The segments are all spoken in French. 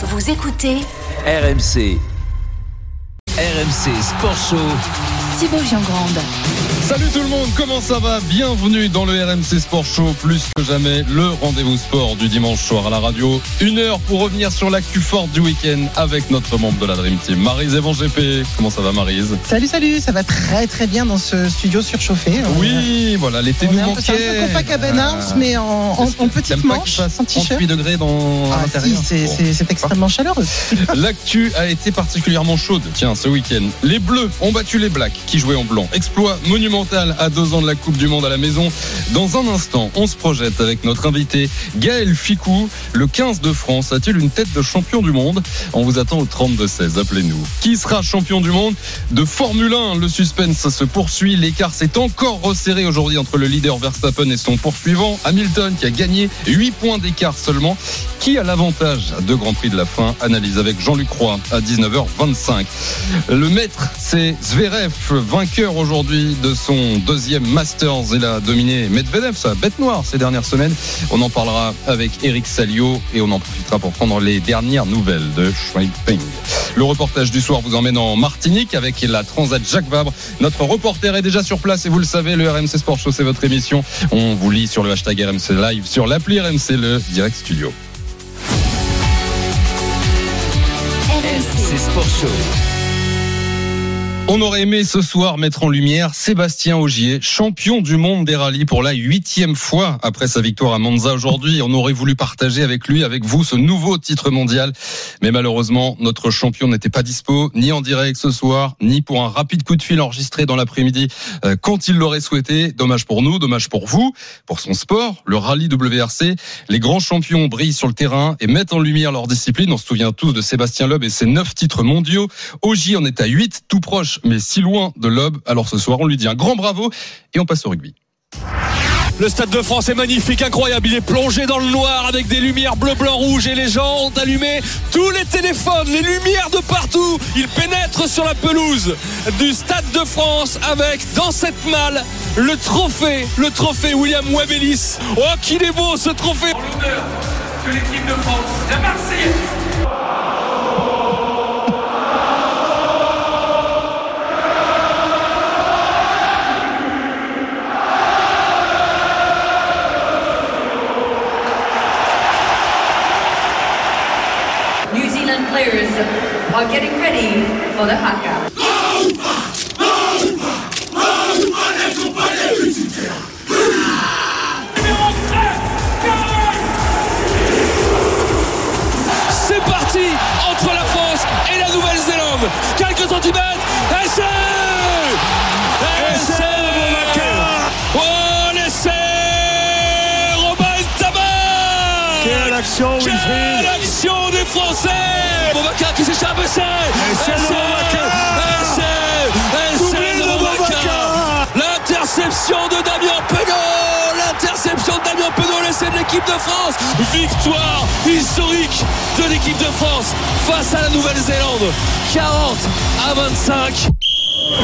Vous écoutez RMC Sport Show. Thibaut Giangrande. Salut tout le monde, comment ça va? Bienvenue dans le RMC Sport Show, plus que jamais le rendez-vous sport du dimanche soir à la radio. Une heure pour revenir sur l'actu forte du week-end avec notre membre de la Dream Team, Maryse Éwanjé-Épée. Comment ça va, Maryse? Salut, ça va très très bien dans ce studio surchauffé. Oui, voilà, l'été nous manquait. C'est un peu Copacabana, mais en petite manche, en t-shirt. 38 degrés à l'intérieur. C'est extrêmement chaleureux. L'actu a été particulièrement chaude, tiens, ce week-end. Les Bleus ont battu les Blacks qui jouaient en blanc. Exploit monumental à 2 ans de la Coupe du Monde à la maison. Dans un instant, on se projette avec notre invité Gaël Fickou. Le 15 de France a-t-il une tête de champion du monde? On vous attend au 32-16, appelez-nous. Qui sera champion du monde de Formule 1? Le suspense se poursuit, l'écart s'est encore resserré aujourd'hui entre le leader Verstappen et son poursuivant Hamilton, qui a gagné 8 points d'écart seulement. Qui a l'avantage à 2 Grands Prix de la fin? Analyse avec Jean-Luc Roy à 19h25. Le maître, c'est Zverev, vainqueur aujourd'hui de son 2e Masters. Il a dominé Medvedev, sa bête noire ces dernières semaines. On en parlera avec Eric Salliot et on en profitera pour prendre les dernières nouvelles de Shuai Peng. Le reportage du soir vous emmène en Martinique avec la Transat Jacques Vabre. Notre reporter est déjà sur place et vous le savez, le RMC Sport Show, c'est votre émission. On vous lit sur le hashtag RMC Live, sur l'appli RMC, le Direct Studio. RMC Sport Show. On aurait aimé ce soir mettre en lumière Sébastien Ogier, champion du monde des rallyes pour la 8e fois après sa victoire à Monza aujourd'hui. On aurait voulu partager avec lui, avec vous, ce nouveau titre mondial. Mais malheureusement, notre champion n'était pas dispo, ni en direct ce soir, ni pour un rapide coup de fil enregistré dans l'après-midi quand il l'aurait souhaité. Dommage pour nous, dommage pour vous, pour son sport, le rallye WRC. Les grands champions brillent sur le terrain et mettent en lumière leur discipline. On se souvient tous de Sébastien Loeb et ses 9 titres mondiaux. Ogier en est à 8, tout proche, mais si loin de l'Aube. Alors ce soir, on lui dit un grand bravo et on passe au rugby. Le Stade de France est magnifique, incroyable. Il est plongé dans le noir avec des lumières bleu, blanc, rouge et les gens ont allumé tous les téléphones, les lumières de partout. Il pénètre sur la pelouse du Stade de France avec, dans cette malle, le trophée William Webb Ellis. Oh, qu'il est beau ce trophée! En l'honneur de l'équipe de France, la Marseillaise. Players are getting ready for the haka. C'est parti entre la France et la Nouvelle-Zélande. Quelques centimètres. Et c'est le vainqueur. Oh, l'essai Romain Ntamack. Quelle action, Wilfried. Quelle action des Français. Novak qui s'échappe, c'est Novak. L'interception de Damien Penaud, l'essai de l'équipe de France. Victoire historique de l'équipe de France face à la Nouvelle-Zélande, 40-25.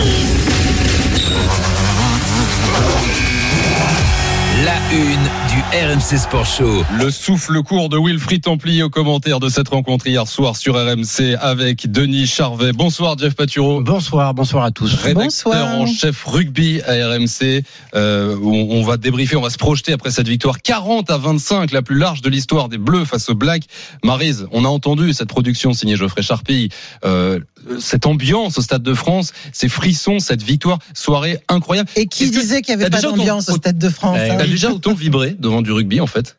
La une du RMC Sport Show. Le souffle court de Wilfried Templier au commentaire de cette rencontre hier soir sur RMC avec Denis Charvet. Bonsoir Jeff Paturo. Bonsoir à tous. Rédacteur en chef rugby à RMC. On va débriefer, on va se projeter après cette victoire 40-25, la plus large de l'histoire des Bleus face aux Blacks. Maryse, on a entendu cette production signée Geoffrey Charpille. Cette ambiance au Stade de France, ces frissons, cette victoire, soirée incroyable. Et qui disait qu'il n'y avait pas d'ambiance au Stade de France, hein. T'as déjà autant vibré devant du rugby en fait?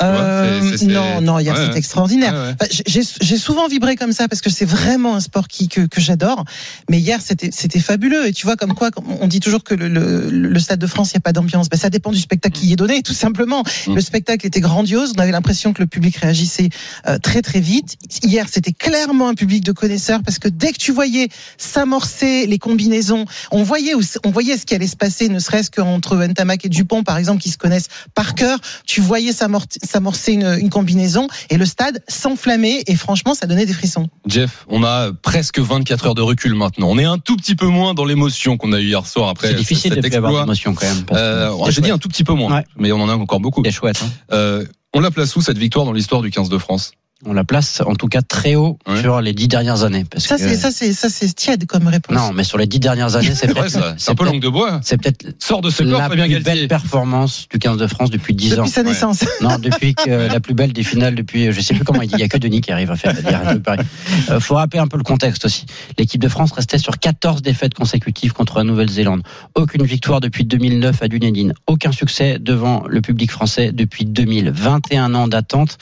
Non, hier c'était extraordinaire. J'ai souvent vibré comme ça parce que c'est vraiment un sport que j'adore. Mais hier c'était fabuleux. Et tu vois comme quoi on dit toujours que le Stade de France, il n'y a pas d'ambiance. Ça dépend du spectacle qui y est donné, tout simplement. Le spectacle était grandiose. On avait l'impression que le public réagissait très très vite. Hier c'était clairement un public de connaisseurs parce que dès que tu voyais s'amorcer les combinaisons, on voyait ce qui allait se passer, ne serait-ce qu'entre Ntamack et Dupont par exemple qui se connaissent par cœur. Tu voyais s'amorcer une combinaison et le stade s'enflammait et franchement ça donnait des frissons. Jeff, on a presque 24 heures de recul maintenant. On est un tout petit peu moins dans l'émotion qu'on a eu hier soir après cet exploit. C'est difficile de plus avoir d'émotion quand même. J'ai dit un tout petit peu moins, mais on en a encore beaucoup. C'est chouette. On la place où cette victoire dans l'histoire du 15 de France ? On la place en tout cas très haut sur les 10 dernières années. Parce ça, que... c'est tiède comme réponse. Non, mais sur les 10 dernières années, c'est peut-être c'est un peu longue de bois. C'est peut-être sort de ce corps, la plus belle performance du 15 de France depuis 10 ans. Depuis sa naissance. Non, depuis que la plus belle des finales depuis, je sais plus comment il dit. Il y a que Denis qui arrive à faire un truc pareil. Faut rappeler un peu le contexte aussi. L'équipe de France restait sur 14 défaites consécutives contre la Nouvelle-Zélande. Aucune victoire depuis 2009 à Dunedin. Aucun succès devant le public français depuis 2000. 21 ans d'attente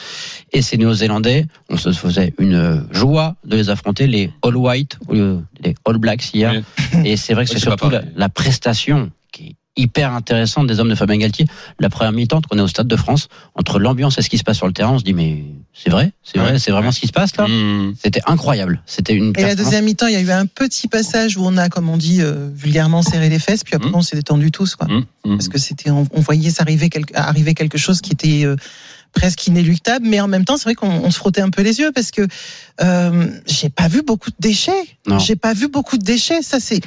et ces Néo-Zélandais, on se faisait une joie de les affronter, les All White, les All Blacks hier. Oui. Et c'est vrai que c'est surtout la prestation qui est hyper intéressante des hommes de Fabien Galthié. La première mi-temps qu'on est au Stade de France, entre l'ambiance et ce qui se passe sur le terrain, on se dit mais c'est vrai, c'est vraiment ce qui se passe là. C'était incroyable. C'était une. Et la deuxième mi-temps, il y a eu un petit passage où on a, comme on dit vulgairement, serré les fesses, puis après on s'est détendu tous quoi, parce que c'était, on voyait arriver quelque chose qui était presque inéluctable, mais en même temps, c'est vrai qu'on se frottait un peu les yeux parce que j'ai pas vu beaucoup de déchets. Non. J'ai pas vu beaucoup de déchets. Ça, c'est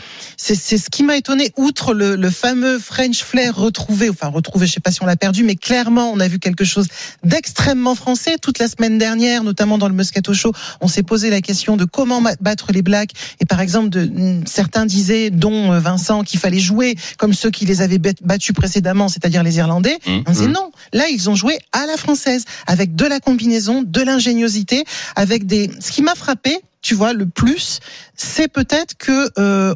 ce qui m'a étonné. Outre le fameux French flair retrouvé, je sais pas si on l'a perdu, mais clairement, on a vu quelque chose d'extrêmement français. Toute la semaine dernière, notamment dans le Moscato Show, on s'est posé la question de comment battre les Blacks. Et par exemple, certains disaient, dont Vincent, qu'il fallait jouer comme ceux qui les avaient battus précédemment, c'est-à-dire les Irlandais. On disait non. Là, ils ont joué à la française, avec de la combinaison, de l'ingéniosité, avec des. Ce qui m'a frappé, tu vois, le plus, c'est peut-être que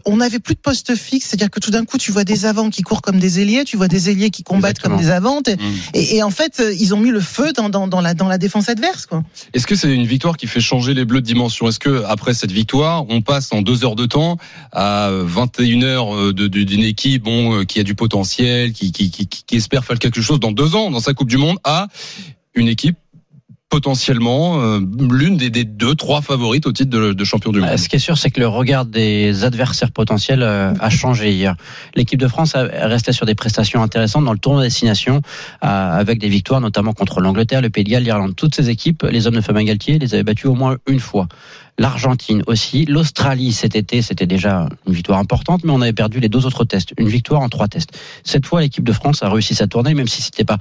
on n'avait plus de poste fixe, c'est-à-dire que tout d'un coup, tu vois des avants qui courent comme des ailiers, tu vois des ailiers qui combattent comme des avants, et en fait, ils ont mis le feu dans la défense adverse, quoi. Est-ce que c'est une victoire qui fait changer les Bleus de dimension ? Est-ce que après cette victoire, on passe en 2 heures de temps à 21 heures d'une équipe, qui a du potentiel, qui espère faire quelque chose dans 2 ans dans sa Coupe du Monde, à une équipe potentiellement l'une des 2-3 favorites au titre de champion du monde. Ce qui est sûr, c'est que le regard des adversaires potentiels a changé hier. L'équipe de France restait sur des prestations intéressantes dans le tournoi de destination, avec des victoires notamment contre l'Angleterre, le Pays de Galles, l'Irlande. Toutes ces équipes, les hommes de Fabien Galthié les avaient battus au moins une fois. L'Argentine aussi, l'Australie cet été, c'était déjà une victoire importante, mais on avait perdu les 2 autres tests, une victoire en 3 tests. Cette fois, l'équipe de France a réussi sa tournée, même si c'était pas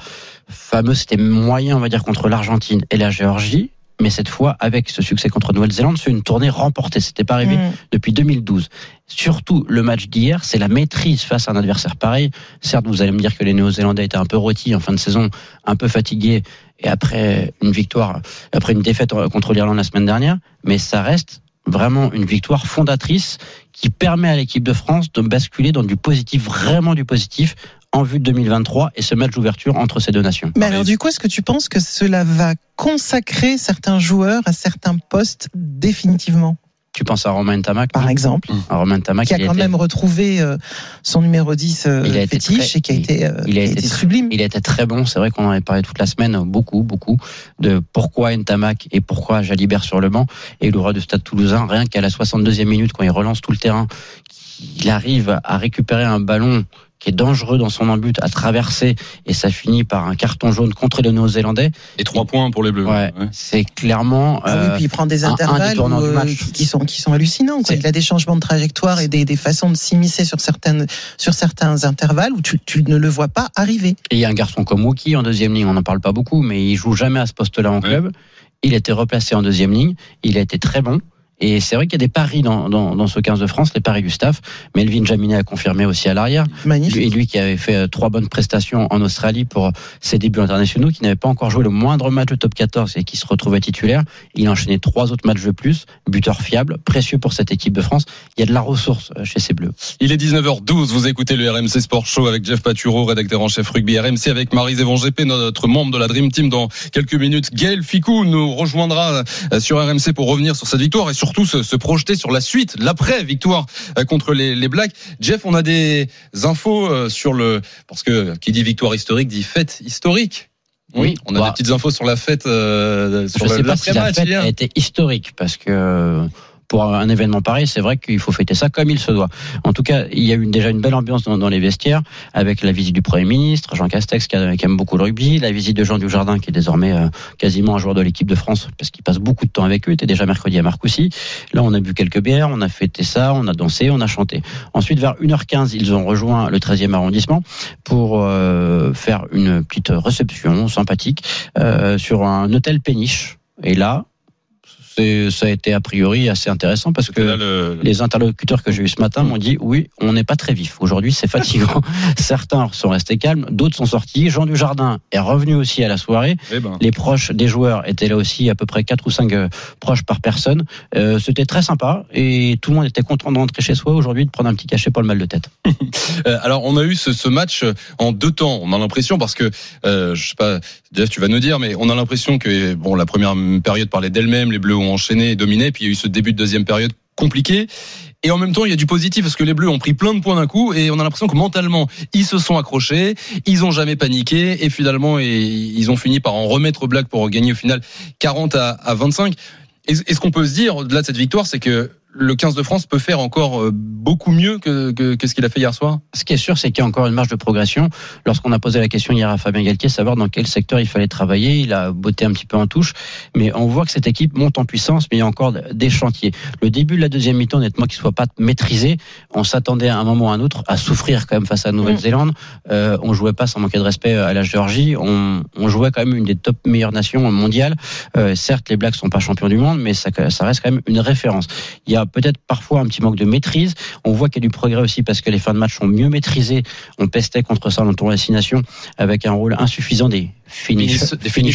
fameux, c'était moyen, on va dire, contre l'Argentine et la Géorgie. Mais cette fois, avec ce succès contre Nouvelle-Zélande, c'est une tournée remportée. C'était pas arrivé depuis 2012. Surtout, le match d'hier, c'est la maîtrise face à un adversaire pareil. Certes, vous allez me dire que les Néo-Zélandais étaient un peu rôtis en fin de saison, un peu fatigués, et après une défaite contre l'Irlande la semaine dernière, mais ça reste vraiment une victoire fondatrice qui permet à l'équipe de France de basculer dans du positif, vraiment du positif, en vue de 2023 et ce match d'ouverture entre ces 2 nations. Mais alors du coup, est-ce que tu penses que cela va consacrer certains joueurs à certains postes définitivement ? Tu penses à Romain Ntamack, par exemple, Romain Ntamack, qui a quand même retrouvé son numéro 10 fétiche, et qui a été sublime. Il a été très bon, c'est vrai qu'on en avait parlé toute la semaine, beaucoup, de pourquoi Ntamack et pourquoi Jalibert sur le banc. Et le roi du Stade toulousain, rien qu'à la 62e minute, quand il relance tout le terrain, il arrive à récupérer un ballon qui est dangereux dans son but, à traverser, et ça finit par un carton jaune contre les Néo-Zélandais. Et 3 points pour les Bleus. Ouais. C'est clairement. Oui, puis il prend des intervalles qui sont hallucinants. Il a des changements de trajectoire et des façons de s'immiscer sur certains intervalles où tu ne le vois pas arriver. Et il y a un garçon comme Woki en 2e ligne, on n'en parle pas beaucoup, mais il joue jamais à ce poste-là en club. Il a été replacé en 2e ligne, il a été très bon. Et c'est vrai qu'il y a des paris dans ce 15 de France, les paris du staff. Melvin Jaminet a confirmé aussi à l'arrière. Magnifique. Et lui qui avait fait 3 bonnes prestations en Australie pour ses débuts internationaux, qui n'avait pas encore joué le moindre match de top 14 et qui se retrouvait titulaire. Il a enchaîné 3 autres matchs de plus, buteur fiable, précieux pour cette équipe de France. Il y a de la ressource chez ces Bleus. Il est 19h12, vous écoutez le RMC Sport Show avec Jeff Paturo, rédacteur en chef rugby RMC, avec Maryse Éwanjé-Épée, notre membre de la Dream Team. Dans quelques minutes, Gaël Fickou nous rejoindra sur RMC pour revenir sur cette victoire et surtout se projeter sur la suite, l'après-victoire contre les Blacks. Jeff, on a des infos sur parce que qui dit victoire historique dit fête historique. Oui, on a des petites infos sur la fête. Sur je ne sais pas si la fête a été historique, parce que pour un événement pareil, c'est vrai qu'il faut fêter ça comme il se doit. En tout cas, il y a eu déjà une belle ambiance dans les vestiaires, avec la visite du Premier ministre, Jean Castex, qui aime beaucoup le rugby, la visite de Jean Dujardin, qui est désormais quasiment un joueur de l'équipe de France, parce qu'il passe beaucoup de temps avec eux. Il était déjà mercredi à Marcoussis. Là, on a bu quelques bières, on a fêté ça, on a dansé, on a chanté. Ensuite, vers 1h15, ils ont rejoint le 13e arrondissement pour faire une petite réception sympathique sur un hôtel péniche. Et là, ça a été a priori assez intéressant parce que là, les interlocuteurs que j'ai eu ce matin m'ont dit oui, on n'est pas très vif. Aujourd'hui, c'est fatigant. Certains sont restés calmes, d'autres sont sortis. Jean Dujardin est revenu aussi à la soirée. Les proches des joueurs étaient là aussi, à peu près 4 ou 5 proches par personne. C'était très sympa et tout le monde était content de rentrer chez soi aujourd'hui, de prendre un petit cachet pour le mal de tête. Alors, on a eu ce match en deux temps. On a l'impression, parce que, je sais pas, Jeff, tu vas nous dire, mais on a l'impression que bon, la première période parlait d'elle-même, les Bleus ont enchaîné et dominé, puis il y a eu ce début de deuxième période compliqué. Et en même temps, il y a du positif parce que les Bleus ont pris plein de points d'un coup et on a l'impression que mentalement, ils se sont accrochés, ils ont jamais paniqué et finalement, ils ont fini par en remettre aux Blacks pour gagner au final 40 à 25. Est-ce qu'on peut se dire, au-delà de cette victoire, c'est que le 15 de France peut faire encore beaucoup mieux que ce qu'il a fait hier soir? Ce qui est sûr, c'est qu'il y a encore une marge de progression. Lorsqu'on a posé la question hier à Fabien Galthié, savoir dans quel secteur il fallait travailler, il a botté un petit peu en touche, mais on voit que cette équipe monte en puissance, mais il y a encore des chantiers. Le début de la deuxième mi-temps, honnêtement, qu'il ne soit pas maîtrisé, on s'attendait à un moment ou à un autre à souffrir quand même face à la Nouvelle-Zélande. On ne jouait pas sans manquer de respect à la Géorgie, on jouait quand même une des top meilleures nations mondiales. Certes, les Blacks ne sont pas champions du monde, mais ça reste quand même une référence. Il y a peut-être parfois un petit manque de maîtrise. On voit qu'il y a du progrès aussi parce que les fins de match sont mieux maîtrisées. On pestait contre ça dans le tournoi des 6 Nations avec un rôle insuffisant des finishers.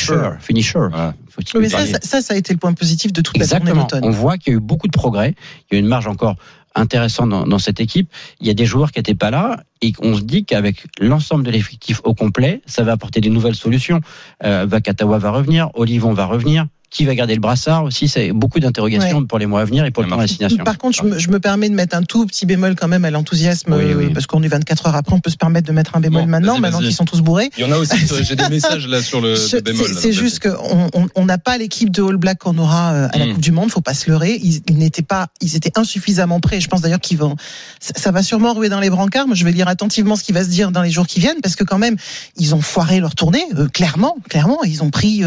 Voilà. Mais ça a été le point positif de toute la tournée d'automne. On voit qu'il y a eu beaucoup de progrès. Il y a une marge encore intéressante dans cette équipe. Il y a des joueurs qui n'étaient pas là et on se dit qu'avec l'ensemble de l'effectif au complet, ça va apporter des nouvelles solutions. Vakatawa va revenir, Olivon va revenir. Qui va garder le brassard aussi, c'est beaucoup d'interrogations pour les mois à venir et pour le temps de destination. Par contre, je me permets de mettre un tout petit bémol quand même à l'enthousiasme, parce qu'on est 24 heures après, on peut se permettre de mettre un bémol maintenant qu'ils sont tous bourrés. Il y en a aussi, j'ai des messages là sur le bémol. C'est juste qu'on n'a pas l'équipe de All Black qu'on aura à la Coupe du Monde, faut pas se leurrer, ils étaient insuffisamment prêts, je pense d'ailleurs qu'ils vont, ça va sûrement rouer dans les brancards, moi je vais lire attentivement ce qui va se dire dans les jours qui viennent, parce que quand même, ils ont foiré leur tournée, clairement, ils ont pris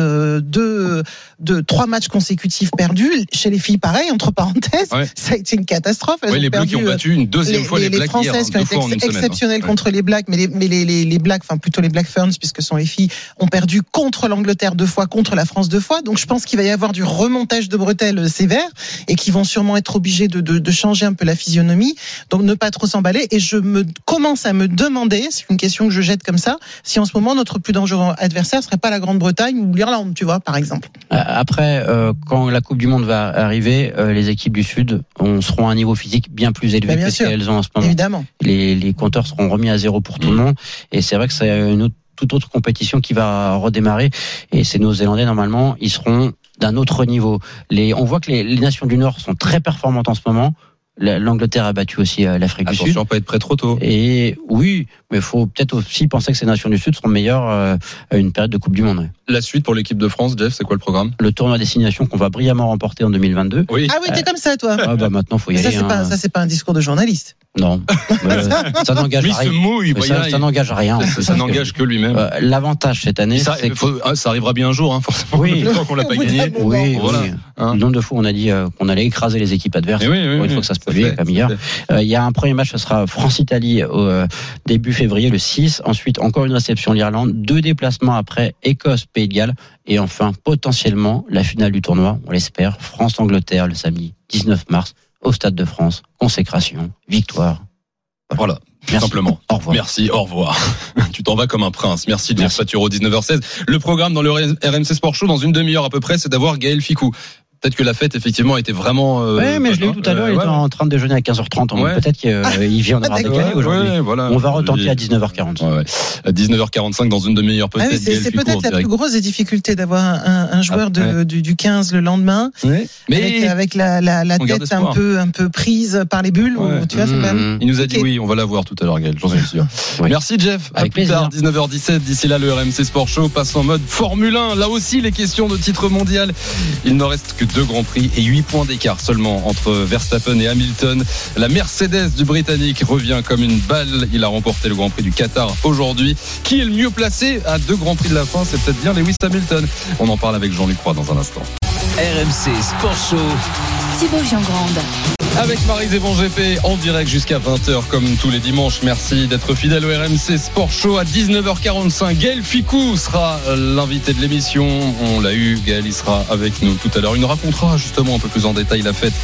trois matchs consécutifs perdus. Chez les filles, pareil, entre parenthèses, ça a été une catastrophe. Les Bleus qui ont battu une deuxième fois les Blacks hier. Les Françaises qui ont été exceptionnelles contre les Blacks, mais les Blacks, enfin plutôt les Black Ferns, puisque ce sont les filles, ont perdu contre l'Angleterre 2 fois, contre la France 2 fois. Donc je pense qu'il va y avoir du remontage de bretelles sévère et qu'ils vont sûrement être obligés de changer un peu la physionomie. Donc ne pas trop s'emballer. Et je commence à me demander, c'est une question que je jette comme ça, si en ce moment notre plus dangereux adversaire serait pas la Grande-Bretagne ou l'Irlande, tu vois, par exemple. Après, quand la Coupe du Monde va arriver, les équipes du Sud seront à un niveau physique bien plus élevé que ce qu'elles ont en ce moment. Évidemment. Les compteurs seront remis à zéro pour tout le monde. Et c'est vrai que c'est toute autre compétition qui va redémarrer. Et ces Néo-Zélandais, normalement, ils seront d'un autre niveau. On voit que les nations du Nord sont très performantes en ce moment. L'Angleterre a battu aussi l'Afrique du Sud. Attention, pas être prêt trop tôt. Et oui, mais faut peut-être aussi penser que ces nations du Sud seront meilleures à une période de Coupe du Monde. Ouais. La suite pour l'équipe de France, Jeff, c'est quoi le programme? Le tournoi des 6 Nations qu'on va brillamment remporter en 2022. Oui. Ah oui, t'es comme ça, toi. Maintenant, faut y aller. Ça, c'est pas un discours de journaliste. Non. Ça n'engage à rien. Ça n'engage à rien. Ça n'engage que lui-même. L'avantage cette année, c'est que ça arrivera bien un jour, hein, forcément. Oui. Tant qu'on l'a pas gagné. Oui. Voilà. Nombre de fois, on a dit qu'on allait écraser les équipes adverses. Il faut que ça se produise comme hier. Il y a un premier match, ce sera France-Italie au début février, le 6. Ensuite, encore une réception l'Irlande. 2 déplacements après Écosse, Pays de Galles. Et enfin, potentiellement, la finale du tournoi, on l'espère, France-Angleterre le samedi 19 mars au Stade de France. Consécration, victoire. Voilà. Merci. Simplement. Au revoir. Merci, au revoir. Tu t'en vas comme un prince. Merci de Faturo, 19h16. Le programme dans le RMC Sport Show, dans une demi-heure à peu près, c'est d'avoir Gaël Fickou. Peut-être que la fête, effectivement, était vraiment... oui, mais je l'ai eu tout à l'heure, il était en train de déjeuner à 15h30. Peut-être qu'il vient en avoir décalé aujourd'hui. On va retenter à 19h40. À 19h45, dans une demi-heure, peut-être. C'est peut-être la plus grosse des difficultés d'avoir un joueur du 15 le lendemain, avec la tête un peu prise par les bulles. Tu vois, il nous a dit oui, on va la voir tout à l'heure, Gaël, j'en suis sûr. Merci, Jeff. À plus tard, 19h17. D'ici là, le RMC Sport Show passe en mode Formule 1. Là aussi, les questions de titre mondial. Il n'en reste que 2 Grands Prix et 8 points d'écart seulement entre Verstappen et Hamilton. La Mercedes du Britannique revient comme une balle. Il a remporté le Grand Prix du Qatar aujourd'hui. Qui est le mieux placé à 2 Grands Prix de la fin? C'est peut-être bien Lewis Hamilton. On en parle avec Jean-Luc Roy dans un instant. RMC Sport Show. Thibaut Jean-Grande. avec Maryse Éwanjé-Épée en direct jusqu'à 20h comme tous les dimanches. Merci d'être fidèle au RMC Sport Show. À 19h45, Gaël Fickou sera l'invité de l'émission. On l'a eu, Gaël, il sera avec nous tout à l'heure. Il nous racontera justement un peu plus en détail la fête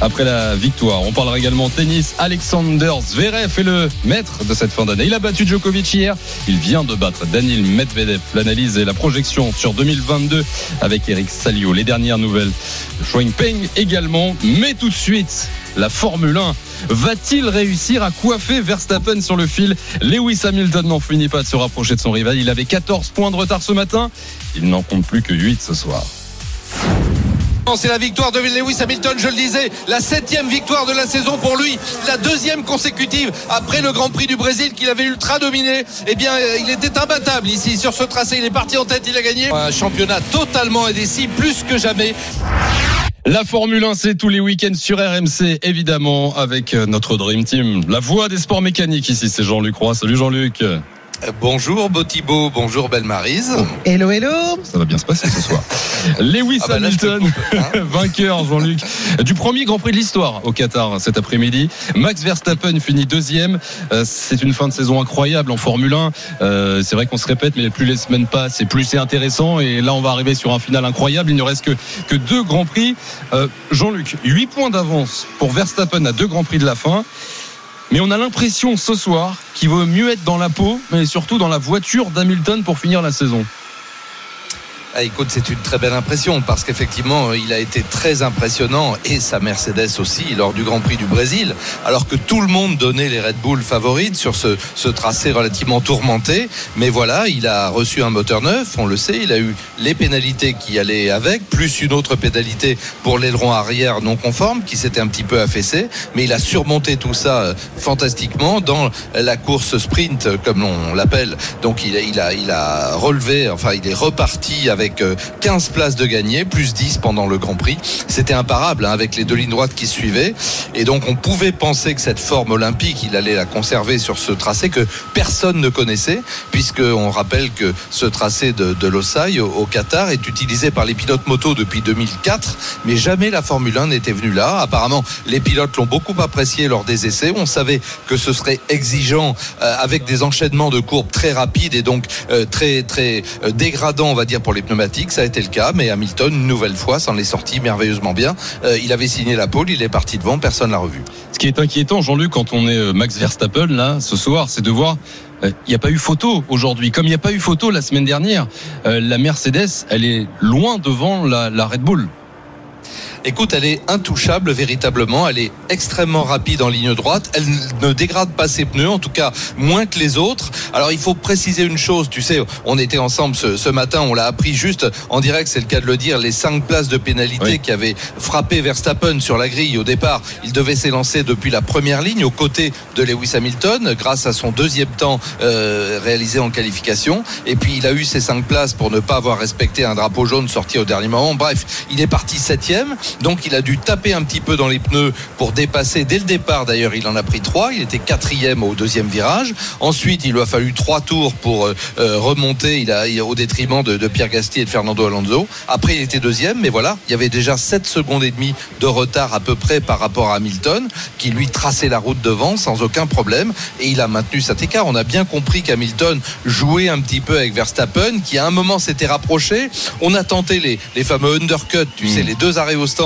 après la victoire. On parlera également tennis. Alexander Zverev est le maître de cette fin d'année. Il a battu Djokovic hier. Il vient de battre Daniil Medvedev. L'analyse et la projection sur 2022 avec Eric Salliot. Les dernières nouvelles de Shuai Peng également. Mais tout de suite, la Formule 1. Va-t-il réussir à coiffer Verstappen sur le fil? Lewis Hamilton n'en finit pas de se rapprocher de son rival. Il avait 14 points de retard ce matin. Il n'en compte plus que 8 ce soir. C'est la victoire de Lewis Hamilton, je le disais, la 7e victoire de la saison pour lui, la 2e consécutive après le Grand Prix du Brésil qu'il avait ultra dominé. Eh bien, il était imbattable ici sur ce tracé. Il est parti en tête, il a gagné. Un championnat totalement indécis, plus que jamais. La Formule 1, c'est tous les week-ends sur RMC, évidemment, avec notre Dream Team. La voix des sports mécaniques ici, c'est Jean-Luc Roy. Salut Jean-Luc. Bonjour beau Thibaut, bonjour belle Maryse. Hello, hello. Ça va bien se passer ce soir. Lewis Hamilton, vainqueur, Jean-Luc, du premier Grand Prix de l'histoire au Qatar cet après-midi. Max Verstappen finit deuxième. C'est une fin de saison incroyable en Formule 1. C'est vrai qu'on se répète, mais plus les semaines passent et plus c'est intéressant. Et là, on va arriver sur un final incroyable. Il ne reste que deux Grands Prix. Jean-Luc, 8 points d'avance pour Verstappen à deux Grands Prix de la fin. Mais on a l'impression ce soir qu'il vaut mieux être dans la peau, mais surtout dans la voiture d'Hamilton pour finir la saison. Ah, écoute, c'est une très belle impression parce qu'effectivement, il a été très impressionnant et sa Mercedes aussi lors du Grand Prix du Brésil, alors que tout le monde donnait les Red Bull favorites sur ce tracé relativement tourmenté. Mais voilà, il a reçu un moteur neuf, on le sait, il a eu les pénalités qui allaient avec, plus une autre pénalité pour l'aileron arrière non conforme qui s'était un petit peu affaissé, mais il a surmonté tout ça fantastiquement dans la course sprint comme on l'appelle. Donc il a relevé, enfin il est reparti avec 15 places de gagné, plus 10 pendant le Grand Prix. C'était imparable, hein, avec les deux lignes droites qui suivaient. Et donc, on pouvait penser que cette forme olympique, il allait la conserver sur ce tracé que personne ne connaissait, puisqu'on rappelle que ce tracé de Losail au Qatar est utilisé par les pilotes moto depuis 2004, mais jamais la Formule 1 n'était venue là. Apparemment, les pilotes l'ont beaucoup apprécié lors des essais. On savait que ce serait exigeant, avec des enchaînements de courbes très rapides et donc très, très dégradants, on va dire, pour les pneus. Ça a été le cas, mais Hamilton, une nouvelle fois, s'en est sorti merveilleusement bien. Il avait signé la pole, il est parti devant, personne l'a revu. Ce qui est inquiétant, Jean-Luc, quand on est Max Verstappen là ce soir, c'est de voir il n'y a pas eu photo aujourd'hui, comme il n'y a pas eu photo la semaine dernière. La Mercedes, elle est loin devant la Red Bull. Écoute, elle est intouchable véritablement, elle est extrêmement rapide en ligne droite, elle ne dégrade pas ses pneus, en tout cas moins que les autres. Alors il faut préciser une chose, tu sais, on était ensemble ce matin, on l'a appris juste en direct, c'est le cas de le dire, les 5 places de pénalité qui avaient frappé Verstappen sur la grille au départ. Il devait s'élancer depuis la première ligne aux côtés de Lewis Hamilton grâce à son deuxième temps réalisé en qualification, et puis il a eu ses 5 places pour ne pas avoir respecté un drapeau jaune sorti au dernier moment. Bref, il est parti 7e. Donc il a dû taper un petit peu dans les pneus pour dépasser dès le départ. D'ailleurs il en a pris 3, il était 4e au 2e virage. Ensuite il lui a fallu 3 tours pour remonter, au détriment de Pierre Gasly et de Fernando Alonso. Après il était 2e, mais voilà, il y avait déjà 7 secondes et demie de retard à peu près par rapport à Hamilton, qui lui traçait la route devant sans aucun problème, et il a maintenu cet écart. On a bien compris qu'Hamilton jouait un petit peu avec Verstappen, qui à un moment s'était rapproché. On a tenté les fameux undercuts, tu sais, les deux arrêts au stand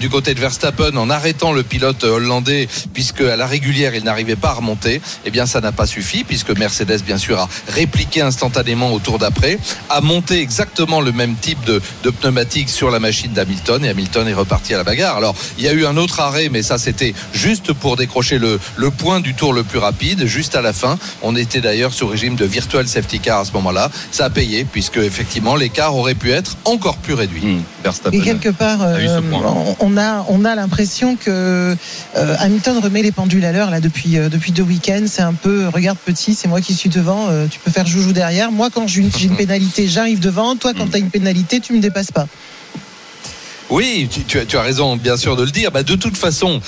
du côté de Verstappen en arrêtant le pilote hollandais, puisque à la régulière il n'arrivait pas à remonter. Eh bien ça n'a pas suffi, puisque Mercedes bien sûr a répliqué instantanément au tour d'après, a monté exactement le même type de pneumatique sur la machine d'Hamilton, et Hamilton est reparti à la bagarre. Alors il y a eu un autre arrêt, mais ça c'était juste pour décrocher le point du tour le plus rapide juste à la fin. On était d'ailleurs sous régime de virtual safety car à ce moment-là. Ça a payé, puisque effectivement l'écart aurait pu être encore plus réduit. Verstappen, et quelque part on a l'impression que Hamilton remet les pendules à l'heure là depuis 2 week-ends. C'est un peu regarde petit, c'est moi qui suis devant, tu peux faire joujou derrière. Moi quand j'ai une pénalité, j'arrive devant. Toi quand t'as une pénalité, tu me dépasses pas. Oui, tu as raison, bien sûr, de le dire. Bah, de toute façon,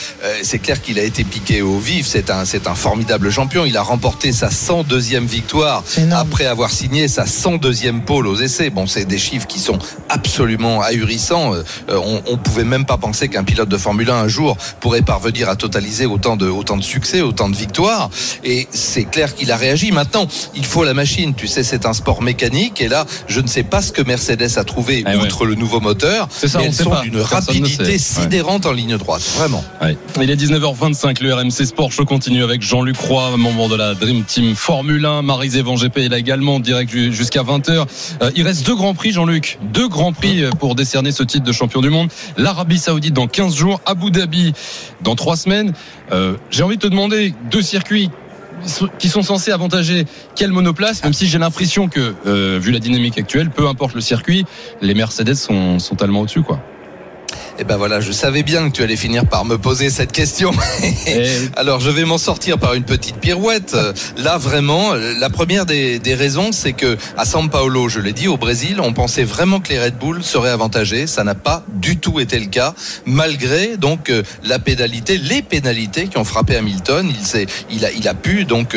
c'est clair qu'il a été piqué au vif. C'est un formidable champion. Il a remporté sa 102e victoire après avoir signé sa 102e pole aux essais. Bon, c'est des chiffres qui sont absolument ahurissants. On pouvait même pas penser qu'un pilote de Formule 1 un jour pourrait parvenir à totaliser autant de succès, autant de victoires. Et c'est clair qu'il a réagi. Maintenant, il faut la machine. Tu sais, c'est un sport mécanique. Et là, je ne sais pas ce que Mercedes a trouvé outre le nouveau moteur. C'est ça, on sait pas. D'une rapidité sidérante en ligne droite, vraiment. Ouais. Il est 19h25, le RMC Sport Show continue avec Jean-Luc Roy, membre de la Dream Team Formule 1, Maryse Éwanjé-Épée est également en direct jusqu'à 20h. Il reste deux grands prix, Jean-Luc, deux grands prix pour décerner ce titre de champion du monde. L'Arabie Saoudite dans 15 jours, Abu Dhabi dans 3 semaines. J'ai envie de te demander deux circuits qui sont censés avantager quelle monoplace, même si j'ai l'impression que, vu la dynamique actuelle, peu importe le circuit, les Mercedes sont tellement au-dessus, quoi. Et ben voilà, je savais bien que tu allais finir par me poser cette question. Alors je vais m'en sortir par une petite pirouette. Là vraiment, la première des raisons, c'est que à São Paulo, je l'ai dit, au Brésil, on pensait vraiment que les Red Bull seraient avantagés. Ça n'a pas du tout été le cas, malgré donc les pénalités qui ont frappé Hamilton. Il a pu donc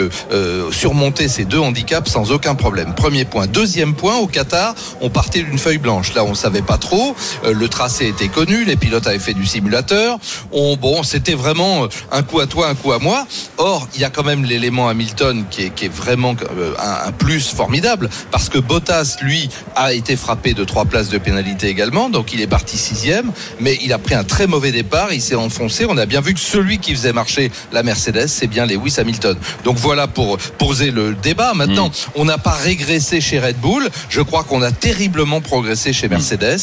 surmonter ces deux handicaps sans aucun problème. Premier point. Deuxième point, au Qatar, on partait d'une feuille blanche. Là, on savait pas trop. Le tracé était connu. Les pilotes avaient fait du simulateur. C'était vraiment un coup à toi, un coup à moi. Or, il y a quand même l'élément Hamilton qui est vraiment un plus formidable, parce que Bottas, lui, a été frappé de 3 places de pénalité également. Donc, il est parti 6e, mais il a pris un très mauvais départ. Il s'est enfoncé. On a bien vu que celui qui faisait marcher la Mercedes, c'est bien Lewis Hamilton. Donc, voilà pour poser le débat. Maintenant, on n'a pas régressé chez Red Bull. Je crois qu'on a terriblement progressé chez Mercedes.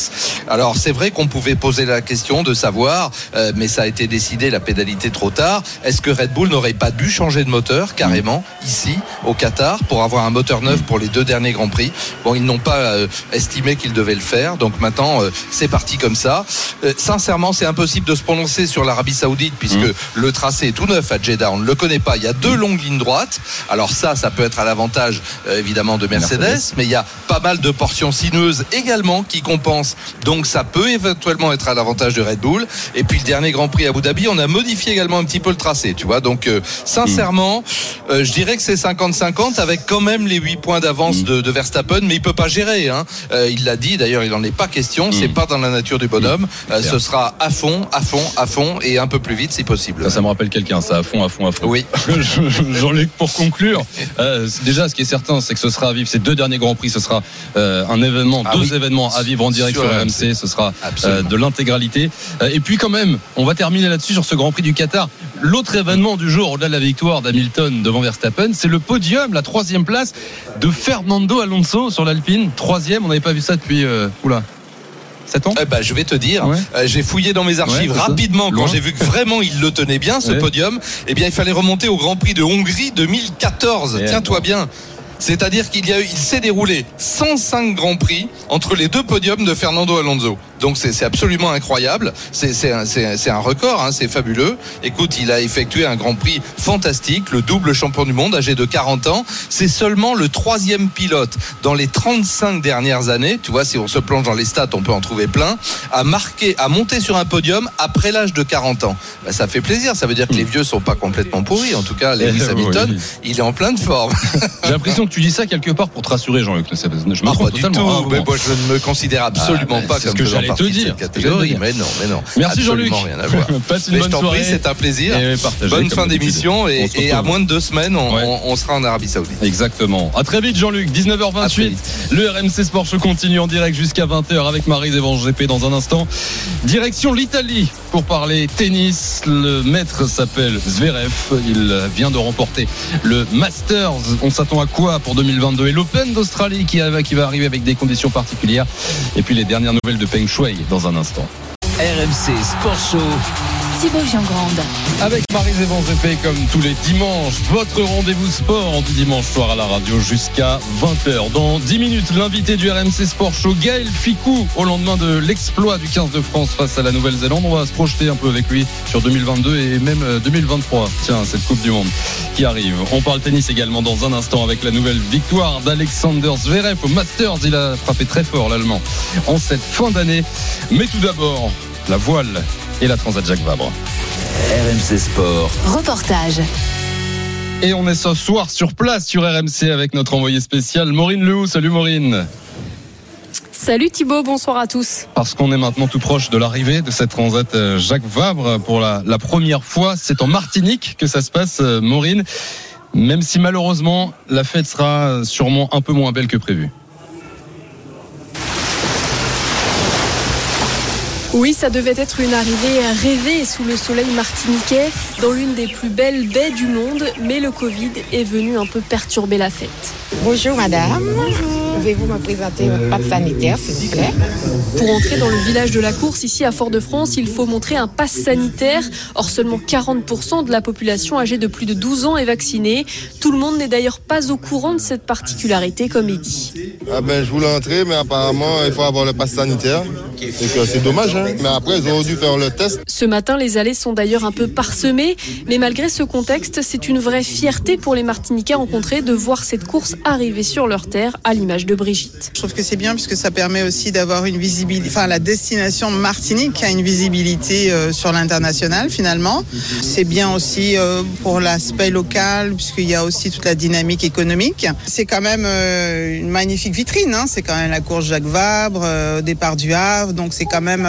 Alors, c'est vrai qu'on pouvait poser la question de savoir, mais ça a été décidé, la pénalité trop tard, est-ce que Red Bull n'aurait pas dû changer de moteur carrément ici au Qatar pour avoir un moteur neuf pour les deux derniers Grands Prix. Bon, ils n'ont pas estimé qu'ils devaient le faire, donc maintenant c'est parti comme ça. Sincèrement, c'est impossible de se prononcer sur l'Arabie Saoudite puisque le tracé est tout neuf à Jeddah, on ne le connaît pas. Il y a 2 longues lignes droites. Alors ça peut être à l'avantage évidemment de Mercedes, mais il y a pas mal de portions sinueuses également qui compensent. Donc ça peut éventuellement être à l'avantage de Red Bull. Et puis le dernier Grand Prix à Abu Dhabi, on a modifié également un petit peu le tracé, tu vois. Donc sincèrement, je dirais que c'est 50-50 avec quand même les 8 points d'avance de Verstappen, mais il peut pas gérer, hein. Il l'a dit d'ailleurs, il en est pas question, c'est pas dans la nature du bonhomme. Ce sera à fond et un peu plus vite si possible. Ça me rappelle quelqu'un, ça, à fond. Oui. Jean-Luc, pour conclure, déjà ce qui est certain, c'est que ce sera à vivre, ces 2 derniers Grands Prix, ce sera un événement, événements à vivre en direct sur RMC, ce sera de l'intégralité. Et puis quand même, on va terminer là-dessus sur ce Grand Prix du Qatar. L'autre événement du jour, au-delà de la victoire d'Hamilton devant Verstappen, c'est le podium, la 3e place de Fernando Alonso sur l'Alpine. 3e, on n'avait pas vu ça depuis 7 ans. Je vais te dire, j'ai fouillé dans mes archives rapidement quand j'ai vu que vraiment il le tenait bien, ce podium. Eh bien, il fallait remonter au Grand Prix de Hongrie 2014. Tiens-toi bien. C'est-à-dire qu'il s'est déroulé 105 grands prix entre les 2 podiums de Fernando Alonso. Donc c'est absolument incroyable. C'est un record, hein, c'est fabuleux. Écoute, il a effectué un grand prix fantastique, le double champion du monde âgé de 40 ans. C'est seulement le 3e pilote dans les 35 dernières années. Tu vois, si on se plonge dans les stats, on peut en trouver plein. À monter sur un podium après l'âge de 40 ans. Bah, ça fait plaisir. Ça veut dire que les vieux sont pas complètement pourris. En tout cas, Lewis Hamilton, il est en pleine forme. J'ai l'impression que tu dis ça quelque part pour te rassurer, Jean-Luc. Je me trompe totalement. Pas du tout. Mais moi, je ne me considère absolument pas comme ça. Te dire. Catégorie. Mais non. Merci Jean-Luc. Rien à voir. Passe une bonne soirée. C'est un plaisir. Bonne fin d'émission et à moins de 2 semaines, on sera en Arabie Saoudite. Exactement. À très vite Jean-Luc. 19h28. Le RMC Sport Show continue en direct jusqu'à 20h avec Maryse Éwanjé-Épée dans un instant. Direction l'Italie pour parler tennis. Le maître s'appelle Zverev. Il vient de remporter le Masters. On s'attend à quoi pour 2022 et l'Open d'Australie qui va arriver avec des conditions particulières. Et puis les dernières nouvelles de Peng dans un instant. RMC Sport Show. Thibaut-Jean Grande. Avec Maryse Éwanjé-Épée comme tous les dimanches, votre rendez-vous sport du dimanche soir à la radio jusqu'à 20h. Dans 10 minutes, l'invité du RMC Sport Show, Gaël Fickou, au lendemain de l'exploit du 15 de France face à la Nouvelle-Zélande. On va se projeter un peu avec lui sur 2022 et même 2023. Tiens, cette Coupe du Monde qui arrive. On parle tennis également dans un instant avec la nouvelle victoire d'Alexander Zverev au Masters. Il a frappé très fort l'Allemand en cette fin d'année. Mais tout d'abord, la voile et la Transat Jacques Vabre. RMC Sport. Reportage. Et on est ce soir sur place sur RMC avec notre envoyée spéciale Maureen Le Houx. Salut Maureen. Salut Thibaut, bonsoir à tous. Parce qu'on est maintenant tout proche de l'arrivée de cette Transat Jacques Vabre pour la première fois. C'est en Martinique que ça se passe, Maureen. Même si malheureusement, la fête sera sûrement un peu moins belle que prévu. Oui, ça devait être une arrivée rêvée sous le soleil martiniquais dans l'une des plus belles baies du monde, mais le Covid est venu un peu perturber la fête. Bonjour madame, pouvez-vous me présenter votre passe sanitaire s'il vous plaît? Pour entrer dans le village de la course ici à Fort-de-France, il faut montrer un passe sanitaire. Or, seulement 40% de la population âgée de plus de 12 ans est vaccinée. Tout le monde n'est d'ailleurs pas au courant de cette particularité comme est dit. Ah ben, je voulais entrer, mais apparemment il faut avoir le passe sanitaire. Donc, c'est dommage, hein. Mais après ils ont dû faire le test. Ce matin, les allées sont d'ailleurs un peu parsemées, mais malgré ce contexte, c'est une vraie fierté pour les Martiniquais rencontrés de voir cette course arriver sur leur terre, à l'image de Brigitte. Je trouve que c'est bien puisque ça permet aussi d'avoir une visibilité, enfin la destination Martinique a une visibilité sur l'international finalement. C'est bien aussi pour l'aspect local puisqu'il y a aussi toute la dynamique économique. C'est quand même une magnifique vitrine, hein. C'est quand même la course Jacques Vabre, départ du Havre. Donc c'est quand même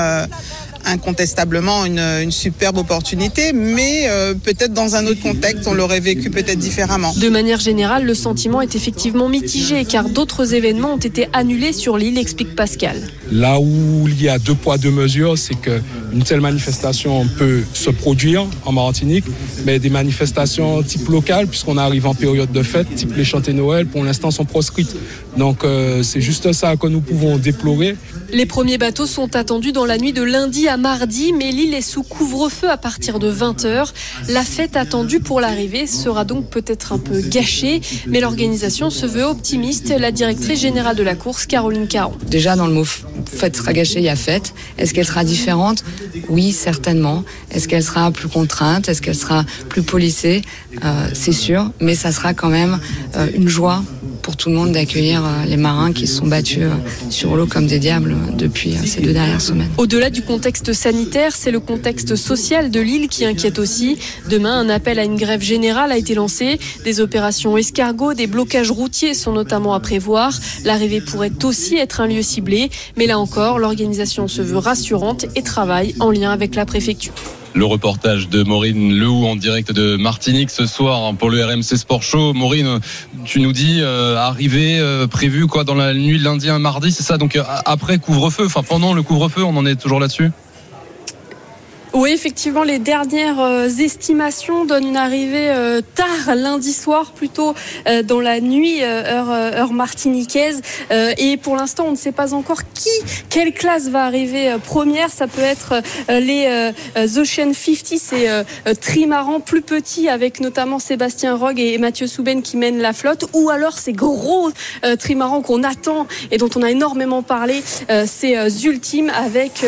incontestablement une superbe opportunité, mais peut-être dans un autre contexte, on l'aurait vécu peut-être différemment. De manière générale, le sentiment est effectivement mitigé, car d'autres événements ont été annulés sur l'île, explique Pascal. Là où il y a deux poids, deux mesures, c'est qu'une telle manifestation peut se produire en Martinique, mais des manifestations type locale, puisqu'on arrive en période de fête, type les chantées Noël, pour l'instant sont proscrites. Donc c'est juste ça que nous pouvons déplorer. Les premiers bateaux sont attendus dans la nuit de lundi à mardi, mais l'île est sous couvre-feu à partir de 20h. La fête attendue pour l'arrivée sera donc peut-être un peu gâchée, mais l'organisation se veut optimiste. La directrice générale de la course, Caroline Caron. Déjà dans le mot fête sera gâchée, il y a fête. Est-ce qu'elle sera différente? Oui, certainement. Est-ce qu'elle sera plus contrainte? Est-ce qu'elle sera plus policée? C'est sûr, mais ça sera quand même une joie pour tout le monde d'accueillir les marins qui se sont battus sur l'eau comme des diables depuis ces deux dernières semaines. Au-delà du contexte sanitaire, c'est le contexte social de l'île qui inquiète aussi. Demain, un appel à une grève générale a été lancé. Des opérations escargots, des blocages routiers sont notamment à prévoir. L'arrivée pourrait aussi être un lieu ciblé. Mais là encore, l'organisation se veut rassurante et travaille en lien avec la préfecture. Le reportage de Maureen Le Houx en direct de Martinique ce soir pour le RMC Sport Show. Maureen, tu nous dis arrivée prévue quoi dans la nuit de lundi à mardi, c'est ça? Donc après couvre-feu, enfin pendant le couvre-feu, on en est toujours là-dessus? Oui, effectivement, les dernières estimations donnent une arrivée tard, lundi soir, plutôt dans la nuit, heure martiniquaise. Et pour l'instant, on ne sait pas encore quelle classe va arriver première. Ça peut être les Ocean 50, ces trimarans plus petits, avec notamment Sébastien Rogue et Mathieu Souben qui mènent la flotte. Ou alors ces gros trimarans qu'on attend et dont on a énormément parlé, ces ultimes avec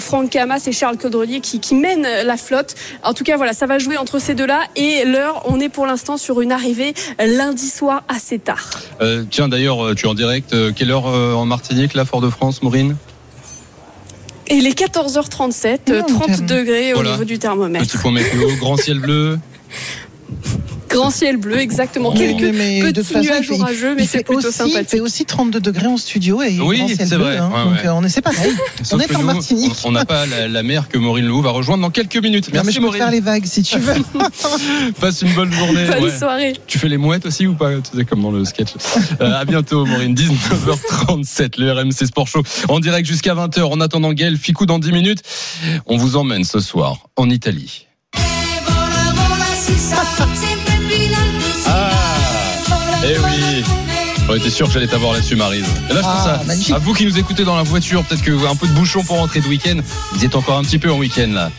Franck Camas et Charles Caudrelier qui mène la flotte. En tout cas, voilà, ça va jouer entre ces deux-là et l'heure, on est pour l'instant sur une arrivée lundi soir assez tard. Tiens, d'ailleurs, tu es en direct. Quelle heure en Martinique, là, Fort-de-France, Maureen ? Et les 14h37, 30 degrés au niveau du thermomètre. Petit point météo, grand ciel bleu. Grand ciel bleu, exactement. Quelques petits nuages orageux, mais c'est plutôt sympathique. Il fait aussi 32 degrés en studio et oui, grand ciel bleu. Oui, c'est vrai. Hein. Ouais. Donc on est pareil. On est en Martinique. On n'a pas la mer que Maureen Le Houx va rejoindre dans quelques minutes. Merci, Maureen. Je peux faire les vagues si tu veux. Passe une bonne journée. Bonne soirée. Tu fais les mouettes aussi ou pas? C'est comme dans le sketch. À bientôt, Maureen. 19h37, le RMC Sport Show. En direct jusqu'à 20h. En attendant Gaël Fickou dans 10 minutes. On vous emmène ce soir en Italie. Eh oui, on était sûr que j'allais t'avoir là-dessus, Maryse. Et là, je pense magnifique. À vous qui nous écoutez dans la voiture, peut-être que vous avez un peu de bouchon pour rentrer de week-end. Vous êtes encore un petit peu en week-end, là.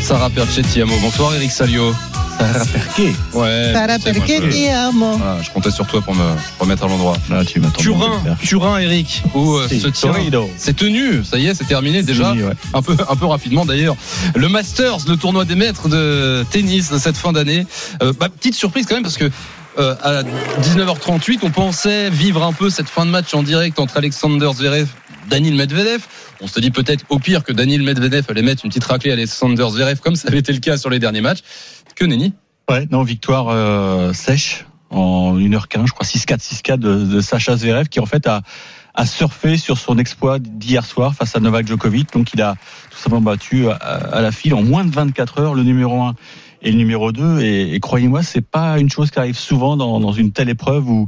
Sarah Percetti, amo. Bonsoir Eric Salliot. Sarah Perquet. Ouais. Sarah Perquet et amo. Voilà, je comptais sur toi pour me remettre à l'endroit. Là, tu m'attends. Turin, Eric. Où se tient. C'est tenu. Ça y est, c'est terminé déjà. Oui, ouais. Un peu rapidement d'ailleurs. Le Masters, le tournoi des maîtres de tennis de cette fin d'année. Petite surprise quand même parce que. À 19h38, on pensait vivre un peu cette fin de match en direct entre Alexander Zverev et Daniil Medvedev. On se dit peut-être au pire que Daniil Medvedev allait mettre une petite raclée à Alexander Zverev, comme ça avait été le cas sur les derniers matchs. Que nenni. Ouais, non, victoire sèche en 1h15, je crois 6-4, 6-4 de Sacha Zverev, qui en fait a surfé sur son exploit d'hier soir face à Novak Djokovic. Donc il a tout simplement battu à la file en moins de 24 heures le numéro 1. Et le numéro 2, et croyez-moi, c'est pas une chose qui arrive souvent dans une telle épreuve où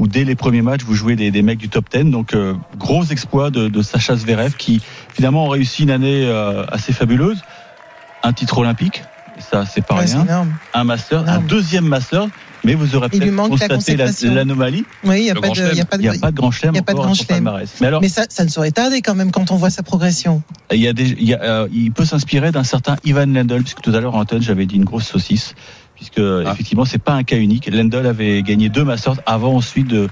dès les premiers matchs, vous jouez des mecs du top 10. Donc, gros exploit de Sacha Zverev qui, finalement, ont réussi une année assez fabuleuse. Un titre olympique, ça, c'est pas rien. C'est un master, énorme. Un deuxième master, mais vous aurez peut-être constaté l'anomalie. Oui, il n'y a pas de grand chelem. Il n'y a pas de grand chelem. Mais ça ne saurait tarder quand même quand on voit sa progression. Il peut s'inspirer d'un certain Ivan Lendl, puisque tout à l'heure, Antoine, j'avais dit une grosse saucisse, puisque effectivement, ce n'est pas un cas unique. Lendl avait gagné 2 Masters avant ensuite de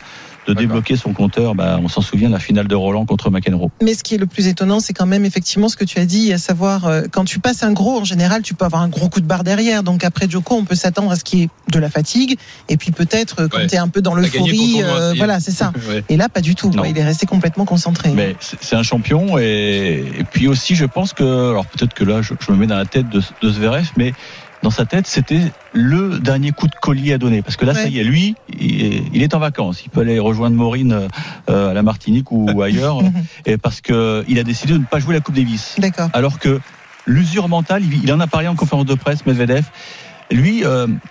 débloquer son compteur. On s'en souvient, la finale de Roland contre McEnroe. Mais ce qui est le plus étonnant, c'est quand même effectivement ce que tu as dit, à savoir, quand tu passes un gros, en général, tu peux avoir un gros coup de barre derrière. Donc après Djoko, on peut s'attendre à ce qu'il y ait de la fatigue. Et puis peut-être, quand tu es un peu dans l'euphorie, voilà, c'est ça. Ouais. Et là, pas du tout. Il est resté complètement concentré. Mais c'est un champion. Et puis aussi, je pense que... Alors peut-être que là, je me mets dans la tête de Zverev, mais... Dans sa tête, c'était le dernier coup de collier à donner. Parce que là, ça y est, lui, il est en vacances. Il peut aller rejoindre Maureen à la Martinique ou ailleurs. Et parce qu'il a décidé de ne pas jouer la Coupe Davis. D'accord. Alors que l'usure mentale, il en a parlé en conférence de presse, Medvedev. Lui,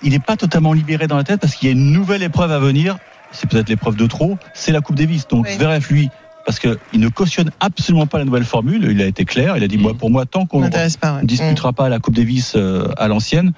il n'est pas totalement libéré dans la tête parce qu'il y a une nouvelle épreuve à venir. C'est peut-être l'épreuve de trop. C'est la Coupe Davis. Donc, Zverev, lui... Parce qu'il ne cautionne absolument pas la nouvelle formule. Il a été clair. Il a dit, pour moi, tant qu'on ne disputera pas la Coupe Davis à l'ancienne,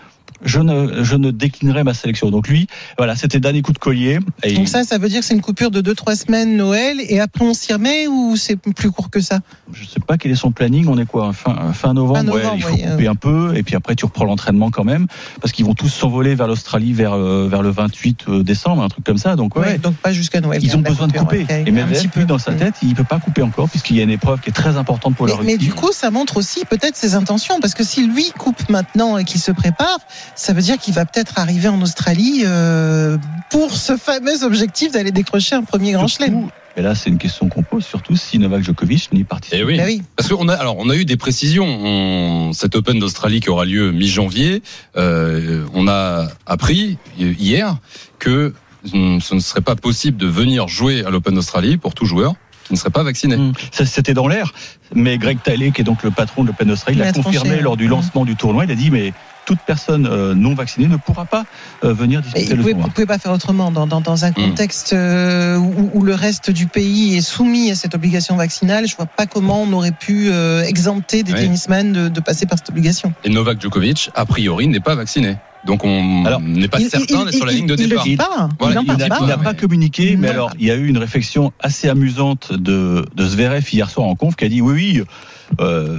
je ne déclinerai ma sélection. Donc lui, voilà, c'était dernier coup de collier. Et donc ça veut dire que c'est une coupure de 2-3 semaines Noël et après on s'y remet, ou c'est plus court que ça? Je ne sais pas quel est son planning. On est quoi, fin novembre, il faut couper un peu et puis après tu reprends l'entraînement quand même, parce qu'ils vont tous s'envoler vers l'Australie vers le 28 décembre, un truc comme ça. Donc donc pas jusqu'à Noël. Ils ont besoin de couper. Et même lui, dans sa tête, il ne peut pas couper encore puisqu'il y a une épreuve qui est très importante pour la Russie. Mais du coup, ça montre aussi peut-être ses intentions, parce que si lui coupe maintenant et qu'il se prépare, ça veut dire qu'il va peut-être arriver en Australie pour ce fameux objectif d'aller décrocher un premier grand chelem. Et là, c'est une question qu'on pose, surtout si Novak Djokovic n'y participe. Oui. Parce qu'on a, on a eu des précisions. Cet Open d'Australie qui aura lieu mi-janvier, on a appris hier que ce ne serait pas possible de venir jouer à l'Open d'Australie pour tout joueur qui ne serait pas vacciné. Ça, c'était dans l'air. Mais Greg Tiley, qui est donc le patron de l'Open d'Australie, l'a confirmé lors du lancement du tournoi. Il a dit, mais... toute personne non vaccinée ne pourra pas venir disputer le tournoi. Vous ne pouvez pas faire autrement dans un contexte où le reste du pays est soumis à cette obligation vaccinale. Je ne vois pas comment on aurait pu exempter des tennismen de passer par cette obligation. Et Novak Djokovic, a priori, n'est pas vacciné. Donc on n'est pas certain d'être sur la ligne de départ. Il n'a pas communiqué, mais alors il y a eu une réflexion assez amusante de Zverev hier soir en conf, qui a dit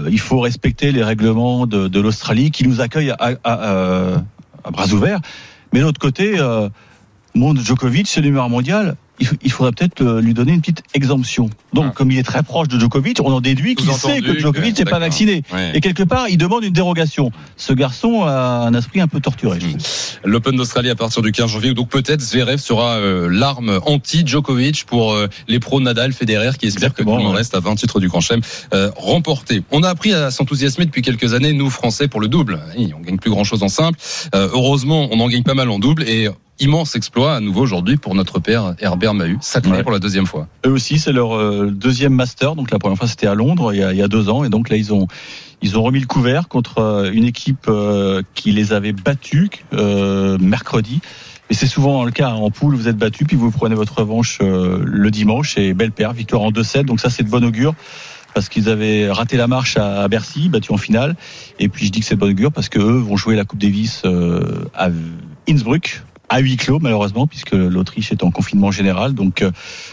il faut respecter les règlements de l'Australie qui nous accueille à bras ouverts. Mais de l'autre côté, Djokovic, c'est le numéro mondial. Il faudrait peut-être lui donner une petite exemption. Donc, comme il est très proche de Djokovic, on en déduit qu'il sait que Djokovic n'est pas vacciné. Ouais. Et quelque part, il demande une dérogation. Ce garçon a un esprit un peu torturé. L'Open d'Australie à partir du 15 janvier, donc peut-être Zverev sera l'arme anti-Djokovic pour les pros Nadal, Federer, qui espèrent que tout le monde reste à 20 titres du Grand Chelem remporté. On a appris à s'enthousiasmer depuis quelques années, nous Français, pour le double. On ne gagne plus grand-chose en simple. Heureusement, on en gagne pas mal en double, et immense exploit à nouveau aujourd'hui pour notre père Herbert Mahut, sacré pour la deuxième fois. Eux aussi, c'est leur deuxième master. Donc la première fois c'était à Londres il y a 2 ans, et donc là ils ont remis le couvert contre une équipe qui les avait battus mercredi. Et c'est souvent le cas, en poule, vous êtes battus, puis vous prenez votre revanche le dimanche, et belle paire, victoire en 2-7, donc ça c'est de bon augure. Parce qu'ils avaient raté la marche à Bercy, battu en finale. Et puis je dis que c'est de bon augure parce qu'eux vont jouer la Coupe Davis à Innsbruck, à huis clos, malheureusement, puisque l'Autriche est en confinement général. Donc,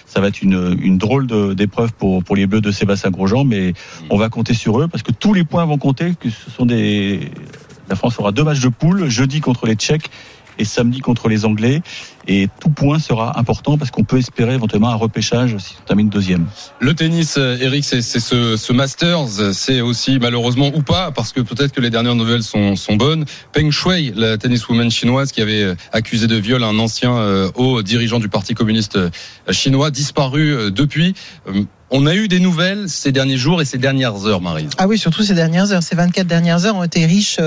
ça va être une drôle d'épreuve pour les Bleus de Sébastien Grosjean. Mais on va compter sur eux, parce que tous les points vont compter, que ce sont des La France aura 2 matchs de poule, jeudi contre les Tchèques et samedi contre les Anglais. Et tout point sera important parce qu'on peut espérer éventuellement un repêchage si on termine 2e. Le tennis, Eric, c'est ce Masters. C'est aussi, malheureusement ou pas, parce que peut-être que les dernières nouvelles sont bonnes, Peng Shuai, la tenniswoman chinoise qui avait accusé de viol un ancien haut dirigeant du parti communiste chinois, disparu depuis. On a eu des nouvelles ces derniers jours et ces dernières heures, Maryse. Ah oui, surtout ces dernières heures. Ces 24 dernières heures ont été riches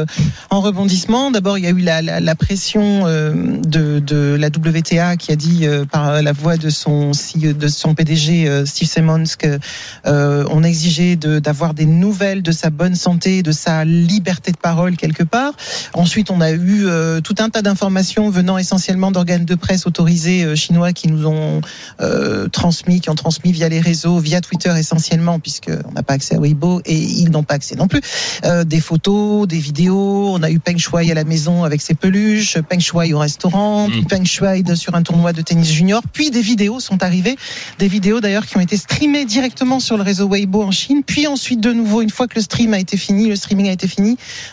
en rebondissements. D'abord, il y a eu la pression de la WTA qui a dit par la voix de son PDG Steve Simmons qu'on exigeait d'avoir des nouvelles de sa bonne santé, de sa liberté de parole quelque part. Ensuite, on a eu tout un tas d'informations venant essentiellement d'organes de presse autorisés chinois qui nous ont transmis via les réseaux, via Twitter essentiellement, puisqu'on n'a pas accès à Weibo et ils n'ont pas accès non plus. Des photos, des vidéos, on a eu Peng Shuai à la maison avec ses peluches, Peng Shuai au restaurant, Peng Shuai sur un tournoi de tennis junior, puis des vidéos sont arrivées, des vidéos d'ailleurs qui ont été streamées directement sur le réseau Weibo en Chine, puis ensuite de nouveau, une fois que le streaming a été fini,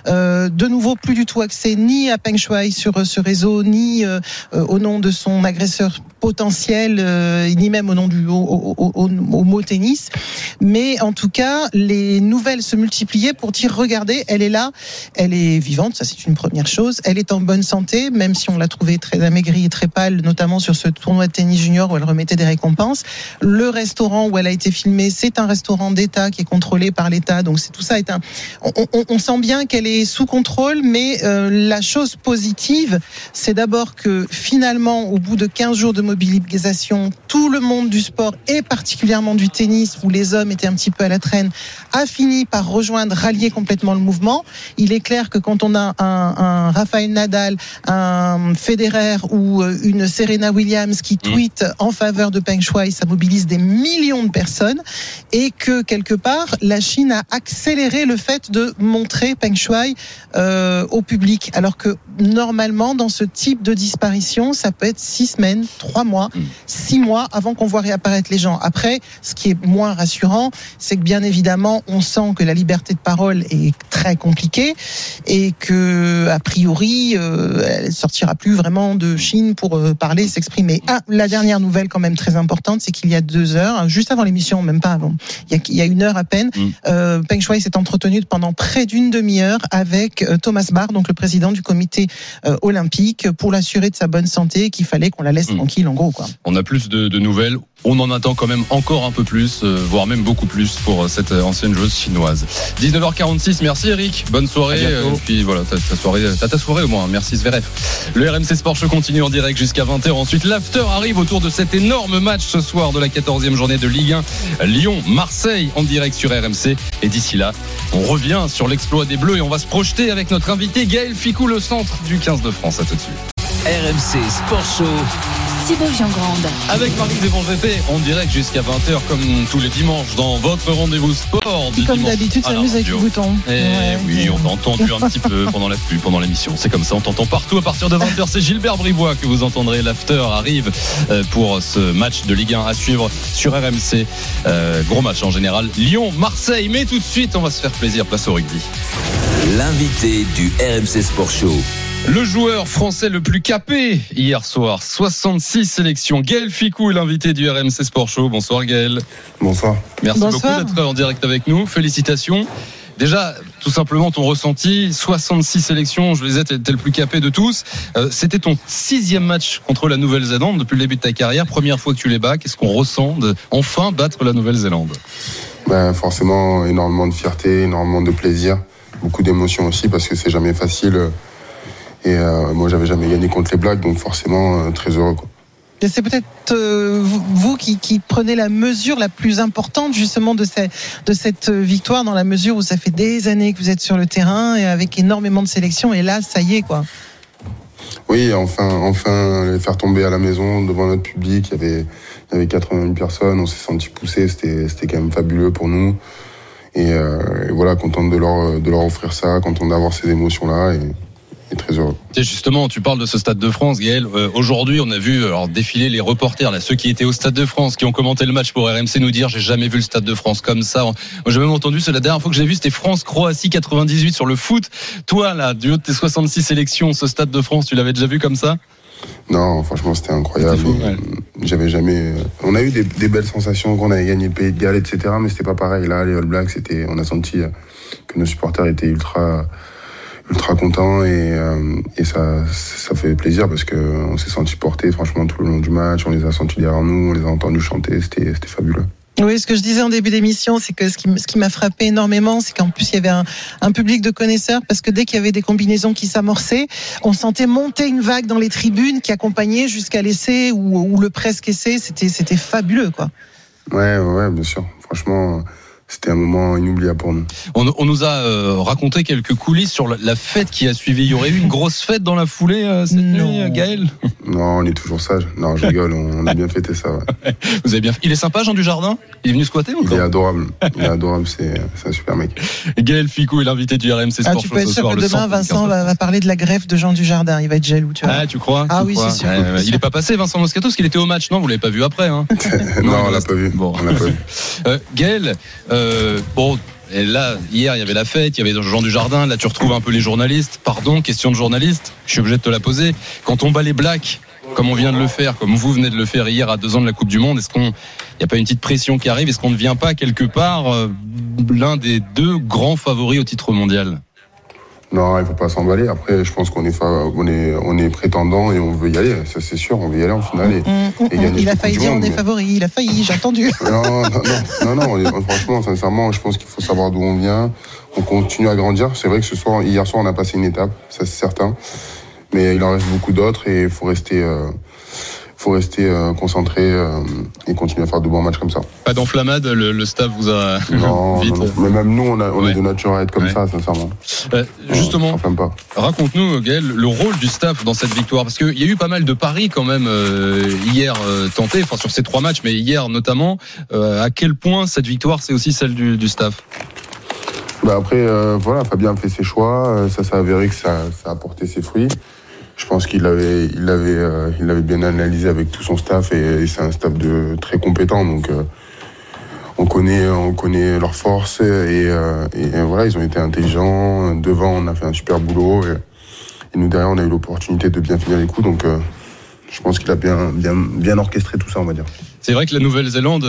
de nouveau plus du tout accès ni à Peng Shuai sur ce réseau, ni au nom de son agresseur potentiel, ni même au nom du au mot tennis, mais en tout cas les nouvelles se multipliaient pour dire regardez, elle est là, elle est vivante, ça c'est une première chose, elle est en bonne santé, même si on l'a trouvée très amaigrie et très pâle, notamment sur ce tournoi de tennis junior où elle remettait des récompenses. Le restaurant où elle a été filmée, c'est un restaurant d'État qui est contrôlé par l'État, donc tout ça est on sent bien qu'elle est sous contrôle, mais la chose positive, c'est d'abord que finalement, au bout de 15 jours de mobilisation, tout le monde du sport et particulièrement du tennis, où les hommes étaient un petit peu à la traîne, a fini par rallier complètement le mouvement. Il est clair que quand on a un Rafael Nadal, un Federer ou une Serena Williams qui tweet en faveur de Peng Shuai, ça mobilise des millions de personnes, et que quelque part, la Chine a accéléré le fait de montrer Peng Shuai au public, alors que normalement, dans ce type de disparition, ça peut être 6 semaines, 3 mois, 6 mois avant qu'on voit réapparaître les gens. Après, ce qui est moins rassurant, c'est que bien évidemment, on sent que la liberté de parole est très compliquée et que, a priori, elle sortira plus vraiment de Chine pour parler, s'exprimer. Ah, la dernière nouvelle quand même très importante, c'est qu'il y a 2 heures, juste avant l'émission, même pas avant, il y a 1 heure à peine, Peng Shuai s'est entretenu pendant près d'une demi-heure avec Thomas Barr, donc le président du comité olympique, pour l'assurer de sa bonne santé, qu'il fallait qu'on la laisse tranquille, en gros, quoi. On a plus de nouvelles. On en attend quand même encore un peu plus, voire même beaucoup plus pour cette ancienne joueuse chinoise. 19h46, merci Eric, bonne soirée. Et puis voilà, ta soirée au moins, merci Zverev. Le RMC Sport Show continue en direct jusqu'à 20h. Ensuite, l'after arrive autour de cet énorme match ce soir de la 14e journée de Ligue 1. Lyon-Marseille en direct sur RMC. Et d'ici là, on revient sur l'exploit des Bleus et on va se projeter avec notre invité Gaël Fickou, le centre du 15 de France. À tout de suite. RMC Sport Show. Avec Maryse Éwanjé-Épée en direct jusqu'à 20h comme tous les dimanches dans votre rendez-vous sport du comme dimanche. D'habitude, ça nous avec le bouton. Oui, on t'a entendu un petit peu pendant la pub, pendant l'émission. C'est comme ça, on t'entend partout à partir de 20h. C'est Gilbert Bribois que vous entendrez. L'after arrive pour ce match de Ligue 1 à suivre sur RMC. Gros match en général. Lyon-Marseille. Mais tout de suite, on va se faire plaisir. Place au rugby. L'invité du RMC Sport Show. Le joueur français le plus capé hier soir, 66 sélections. Gaël Fickou est l'invité du RMC Sport Show. Bonsoir Gaël. Bonsoir. Merci beaucoup d'être en direct avec nous. Félicitations. Déjà, tout simplement ton ressenti, 66 sélections, je les ai, t'es le plus capé de tous. C'était ton 6e match contre la Nouvelle-Zélande depuis le début de ta carrière. Première fois que tu les bats, qu'est-ce qu'on ressent de enfin battre la Nouvelle-Zélande ? Forcément, énormément de fierté, énormément de plaisir, beaucoup d'émotions aussi parce que c'est jamais facile. Et moi, j'avais jamais gagné contre les Blacks, donc forcément, très heureux, quoi. Et c'est peut-être vous qui prenez la mesure la plus importante justement de cette victoire, dans la mesure où ça fait des années que vous êtes sur le terrain et avec énormément de sélections. Et là, ça y est, quoi. Oui, enfin les faire tomber à la maison devant notre public. Il y avait 80 000 personnes, on s'est sentis poussés, c'était quand même fabuleux pour nous. Et voilà, content de leur offrir ça, content d'avoir ces émotions-là. Et et très heureux. Et justement, tu parles de ce Stade de France, Gaël. Aujourd'hui, on a vu défiler les reporters, là, ceux qui étaient au Stade de France, qui ont commenté le match pour RMC, nous dire j'ai jamais vu le Stade de France comme ça. Moi, j'ai même entendu, c'est la dernière fois que j'ai vu, c'était France-Croatie 98 sur le foot. Toi, là, du haut de tes 66 sélections, ce Stade de France, tu l'avais déjà vu comme ça ? Non, franchement, c'était incroyable. C'était fou, ouais. J'avais jamais. On a eu des belles sensations qu'on avait gagné le Pays de Galles, etc. Mais c'était pas pareil. Là, les All Blacks, c'était. On a senti que nos supporters étaient ultra contents et ça fait plaisir parce que on s'est sentis portés franchement tout le long du match. On les a sentis derrière nous, on les a entendus chanter. C'était fabuleux. Oui, ce que je disais en début d'émission, c'est que ce qui m'a frappé énormément, c'est qu'en plus il y avait un public de connaisseurs, parce que dès qu'il y avait des combinaisons qui s'amorçaient, on sentait monter une vague dans les tribunes qui accompagnait jusqu'à l'essai ou le presque essai. C'était fabuleux, quoi. Ouais, bien sûr. Franchement, c'était un moment inoubliable pour nous. On nous a raconté quelques coulisses sur la fête qui a suivi. Il y aurait eu une grosse fête dans la foulée cette nuit, Gaël ? Non, on est toujours sage. Non, je rigole, on a bien fêté ça. Ouais. Vous avez bien fait. Il est sympa, Jean Dujardin ? Il est venu squatter ou quoi ? Il est adorable, c'est un super mec. Gaël Fickou est l'invité du RMC Sport Show ce soir. Tu peux être sûr que demain, Vincent va parler de la greffe de Jean Dujardin. Il va être jaloux, tu vois. Ah, tu crois ? Ah oui, c'est sûr. Il n'est pas passé, Vincent Moscato, parce qu'il était au match. Non, vous ne l'avez pas vu après. Hein. Non, on ne l'a pas vu. Bon. Gaël. Et là, hier, il y avait la fête, il y avait Jean Dujardin. Là, tu retrouves un peu les journalistes. Pardon, question de journaliste, je suis obligé de te la poser. Quand on bat les Blacks, comme on vient de le faire, comme vous venez de le faire hier à 2 ans de la Coupe du Monde, est-ce qu'il n'y a pas une petite pression qui arrive ? Est-ce qu'on ne devient pas, quelque part, l'un des deux grands favoris au titre mondial ? Non, il ne faut pas s'emballer. Après, je pense qu'on est prétendant et on veut y aller. Ça, c'est sûr, on veut y aller en finale. Et gagner. Il a failli dire on est favori. Il a failli, j'ai entendu. Non, franchement, sincèrement, je pense qu'il faut savoir d'où on vient. On continue à grandir. C'est vrai que hier soir, on a passé une étape, ça c'est certain. Mais il en reste beaucoup d'autres et il faut rester... concentré et continuer à faire de bons matchs comme ça. Pas d'enflammade, le staff vous a... Non, vite. Non. Mais même nous, on est de nature à être comme ça, sincèrement. Justement, raconte-nous, Gaël, le rôle du staff dans cette victoire, parce qu'il y a eu pas mal de paris quand même hier tentés, enfin sur ces 3 matchs, mais hier notamment. À quel point cette victoire, c'est aussi celle du staff ? Après, Fabien a fait ses choix, ça s'est avéré que ça a porté ses fruits. Je pense qu'il l'avait bien analysé avec tout son staff et c'est un staff très compétent. Donc, on connaît leurs forces et voilà, ils ont été intelligents. Devant, on a fait un super boulot et nous derrière, on a eu l'opportunité de bien finir les coups. Donc, je pense qu'il a bien orchestré tout ça, on va dire. C'est vrai que la Nouvelle-Zélande,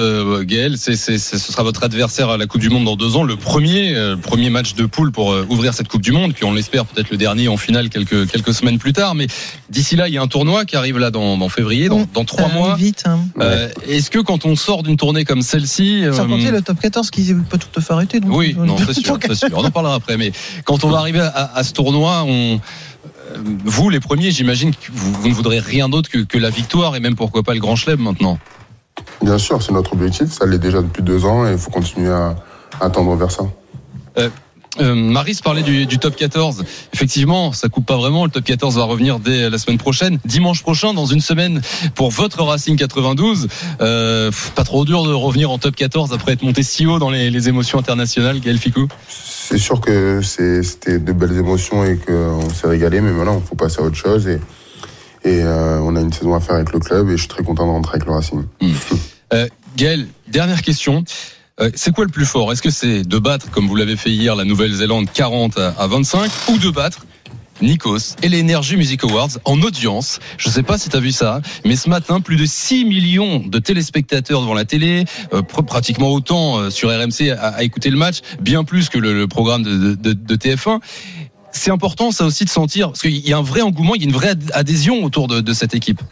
Gaël, ce sera votre adversaire à la Coupe du Monde dans 2 ans, le premier match de poule pour ouvrir cette Coupe du Monde, puis on l'espère peut-être le dernier en finale quelques semaines plus tard. Mais d'ici là, il y a un tournoi qui arrive là dans février, dans 3 mois. Vite. Hein. Est-ce que quand on sort d'une tournée comme celle-ci, sans compter le Top 14 qui ne peut tout arrêter. Donc oui, non, c'est sûr. On en parlera après. Mais quand on va arriver à ce tournoi, vous les premiers, j'imagine que vous ne voudrez rien d'autre que la victoire et même pourquoi pas le Grand Chelem maintenant. Bien sûr, c'est notre objectif, ça l'est déjà depuis 2 ans et il faut continuer à tendre vers ça. Maryse parlait du Top 14. Effectivement, ça coupe pas vraiment. Le Top 14 va revenir dès la semaine prochaine. Dimanche prochain, dans une semaine, pour votre Racing 92. Pas trop dur de revenir en Top 14 après être monté si haut dans les émotions internationales, Gaël Fickou ? C'est sûr que c'était de belles émotions et qu'on s'est régalé, mais maintenant, il faut passer à autre chose et on a une saison à faire avec le club et je suis très content de rentrer avec le Racing. Gaël, dernière question. C'est quoi le plus fort ? Est-ce que c'est de battre, comme vous l'avez fait hier, la Nouvelle-Zélande 40 à 25, ou de battre Nikos et les Energy Music Awards en audience? Je ne sais pas si tu as vu ça, mais ce matin, plus de 6 millions de téléspectateurs devant la télé, pratiquement autant sur RMC à écouter le match, bien plus que le programme de TF1. C'est important, ça aussi, de sentir, parce qu'il y a un vrai engouement, il y a une vraie adhésion autour de cette équipe.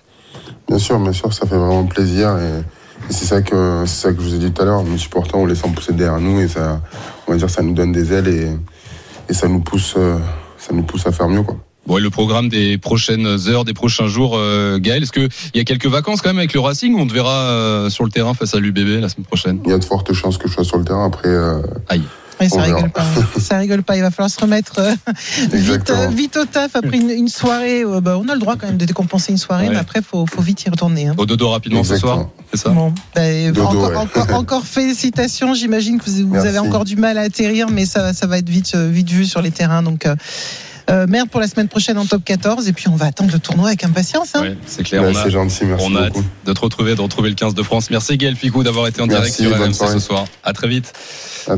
Bien sûr, ça fait vraiment plaisir et c'est ça que je vous ai dit tout à l'heure, nos supporters, on les sent pousser derrière nous et ça, on va dire, ça nous donne des ailes et ça nous pousse à faire mieux, quoi. Bon, et le programme des prochaines heures, des prochains jours, Gaël, est-ce qu'il y a quelques vacances quand même avec le Racing ou on te verra sur le terrain face à l'UBB la semaine prochaine ? Il y a de fortes chances que je sois sur le terrain après. Aïe. Oui, ça rigole pas, il va falloir se remettre vite au taf après une soirée. On a le droit quand même de décompenser une soirée, mais après faut vite y retourner. Au dodo rapidement. Exactement. Ce soir, c'est ça. Bon, dodo, encore félicitations, j'imagine que vous avez encore du mal à atterrir, mais ça va être vite vu sur les terrains, donc Merde pour la semaine prochaine en top 14. Et puis on va attendre le tournoi avec impatience. Hein. Oui, c'est clair. C'est gentil, merci beaucoup. On a hâte de te retrouver, de retrouver le 15 de France. Merci Gaël Fickou d'avoir été en direct sur RMC ce soir. À très vite.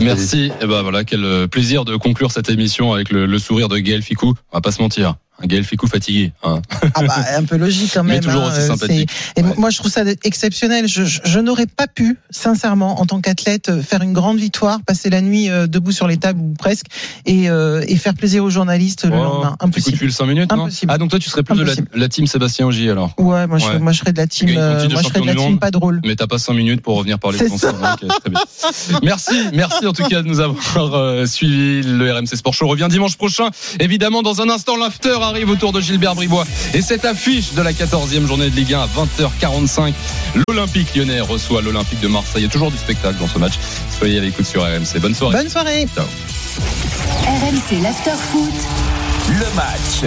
Merci. Et ben voilà, quel plaisir de conclure cette émission avec le sourire de Gaël Fickou. On va pas se mentir. Gaël Fickou fatigué. Hein. Ah bah, un peu logique quand même. Mais toujours aussi sympathique. Et ouais. Moi, je trouve ça exceptionnel. Je n'aurais pas pu, sincèrement, en tant qu'athlète, faire une grande victoire, passer la nuit debout sur les tables ou presque, et faire plaisir aux journalistes le lendemain. Impossible. Tu le 5 minutes, impossible. Non, ah donc toi, tu serais plus impossible. De la team Sébastien Ogier alors. Ouais, moi, je serais de la team. Moi, je serais de la team pas drôle. Mais t'as pas 5 minutes pour revenir parler de ça. Okay, très bien. Merci en tout cas de nous avoir suivi. Le RMC Sport Show revient dimanche prochain. Évidemment, dans un instant, l'after arrive autour de Gilbert Bribois et cette affiche de la 14e journée de Ligue 1 à 20h45. L'Olympique lyonnais reçoit l'Olympique de Marseille. Il y a toujours du spectacle dans ce match. Soyez à l'écoute sur RMC. Bonne soirée. Ciao. RMC l'After Foot. Le match.